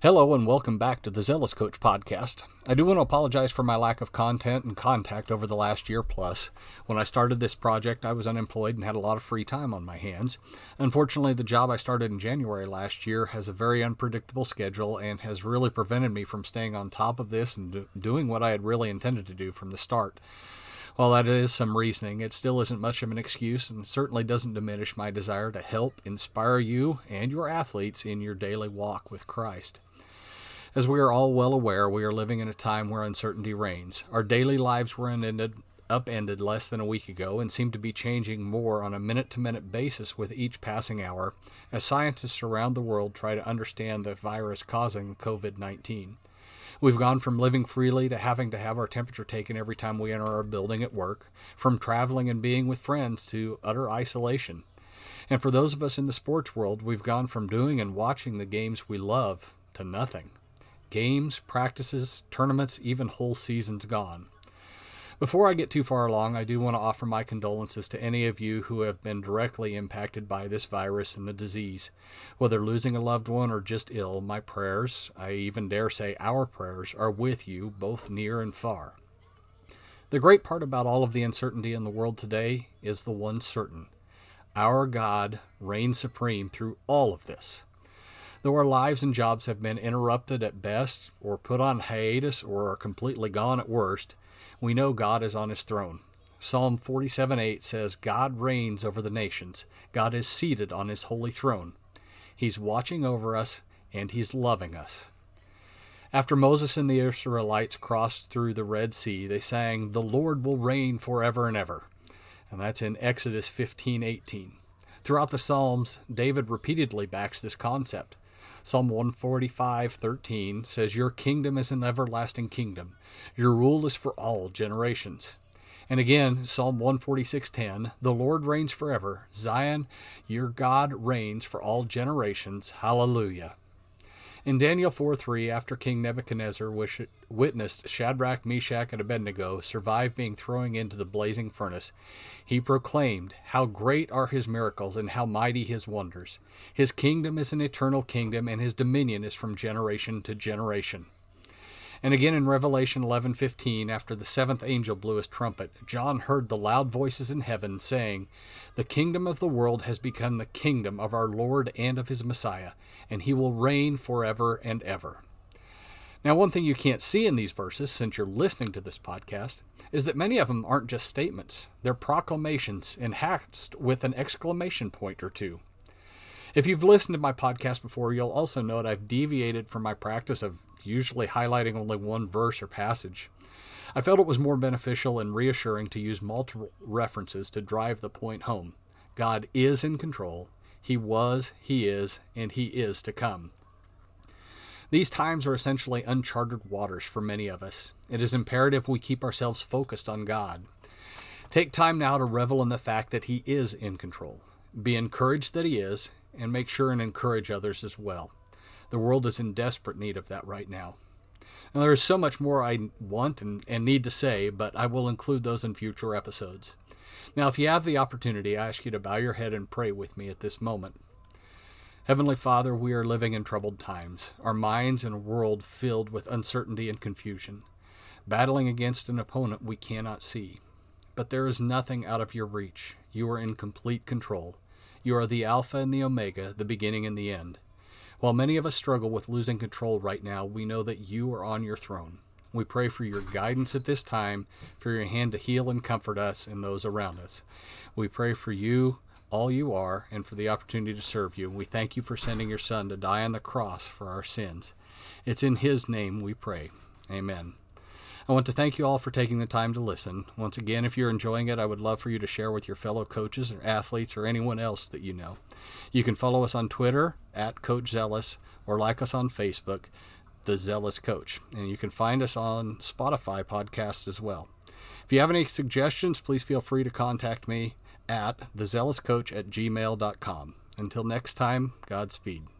Hello and welcome back to the Zealous Coach Podcast. I do want to apologize for my lack of content and contact over the last year plus. When I started this project, I was unemployed and had a lot of free time on my hands. Unfortunately, the job I started in January last year has a very unpredictable schedule and has really prevented me from staying on top of this and doing what I had really intended to do from the start. While that is some reasoning, it still isn't much of an excuse and certainly doesn't diminish my desire to help inspire you and your athletes in your daily walk with Christ. As we are all well aware, we are living in a time where uncertainty reigns. Our daily lives were upended less than a week ago and seem to be changing more on a minute-to-minute basis with each passing hour as scientists around the world try to understand the virus causing COVID-19. We've gone from living freely to having to have our temperature taken every time we enter our building at work, from traveling and being with friends to utter isolation. And for those of us in the sports world, we've gone from doing and watching the games we love to nothing. Games, practices, tournaments, even whole seasons gone. Before I get too far along, I do want to offer my condolences to any of you who have been directly impacted by this virus and the disease. Whether losing a loved one or just ill, my prayers, I even dare say our prayers, are with you, both near and far. The great part about all of the uncertainty in the world today is the one certain. Our God reigns supreme through all of this. Though our lives and jobs have been interrupted at best, or put on hiatus, or are completely gone at worst, we know God is on his throne. Psalm 47:8 says, God reigns over the nations. God is seated on his holy throne. He's watching over us, and he's loving us. After Moses and the Israelites crossed through the Red Sea, they sang, The Lord will reign forever and ever. And that's in Exodus 15:18. Throughout the Psalms, David repeatedly backs this concept. Psalm 145:13 says, Your kingdom is an everlasting kingdom. Your rule is for all generations. And again, Psalm 146:10, The Lord reigns forever. Zion, your God reigns for all generations. Hallelujah. In Daniel 4:3, after King Nebuchadnezzar witnessed Shadrach, Meshach, and Abednego survive being thrown into the blazing furnace, he proclaimed, How great are his miracles and how mighty his wonders. His kingdom is an eternal kingdom, and his dominion is from generation to generation. And again in Revelation 11:15, after the seventh angel blew his trumpet, John heard the loud voices in heaven saying, The kingdom of the world has become the kingdom of our Lord and of his Messiah, and he will reign forever and ever. Now, one thing you can't see in these verses, since you're listening to this podcast, is that many of them aren't just statements. They're proclamations enhanced with an exclamation point or two. If you've listened to my podcast before, you'll also note I've deviated from my practice of usually highlighting only one verse or passage. I felt it was more beneficial and reassuring to use multiple references to drive the point home. God is in control. He was, he is, and he is to come. These times are essentially uncharted waters for many of us. It is imperative we keep ourselves focused on God. Take time now to revel in the fact that he is in control. Be encouraged that he is, and make sure and encourage others as well. The world is in desperate need of that right now. Now, there is so much more I want and need to say, but I will include those in future episodes. Now, if you have the opportunity, I ask you to bow your head and pray with me at this moment. Heavenly Father, we are living in troubled times, our minds in a world filled with uncertainty and confusion, battling against an opponent we cannot see. But there is nothing out of your reach. You are in complete control. You are the Alpha and the Omega, the beginning and the end. While many of us struggle with losing control right now, we know that you are on your throne. We pray for your guidance at this time, for your hand to heal and comfort us and those around us. We pray for you, all you are, and for the opportunity to serve you. We thank you for sending your Son to die on the cross for our sins. It's in his name we pray. Amen. I want to thank you all for taking the time to listen. Once again, if you're enjoying it, I would love for you to share with your fellow coaches or athletes or anyone else that you know. You can follow us on Twitter, @CoachZealous, or like us on Facebook, The Zealous Coach. And you can find us on Spotify podcasts as well. If you have any suggestions, please feel free to contact me at thezealouscoach@gmail.com. Until next time, Godspeed.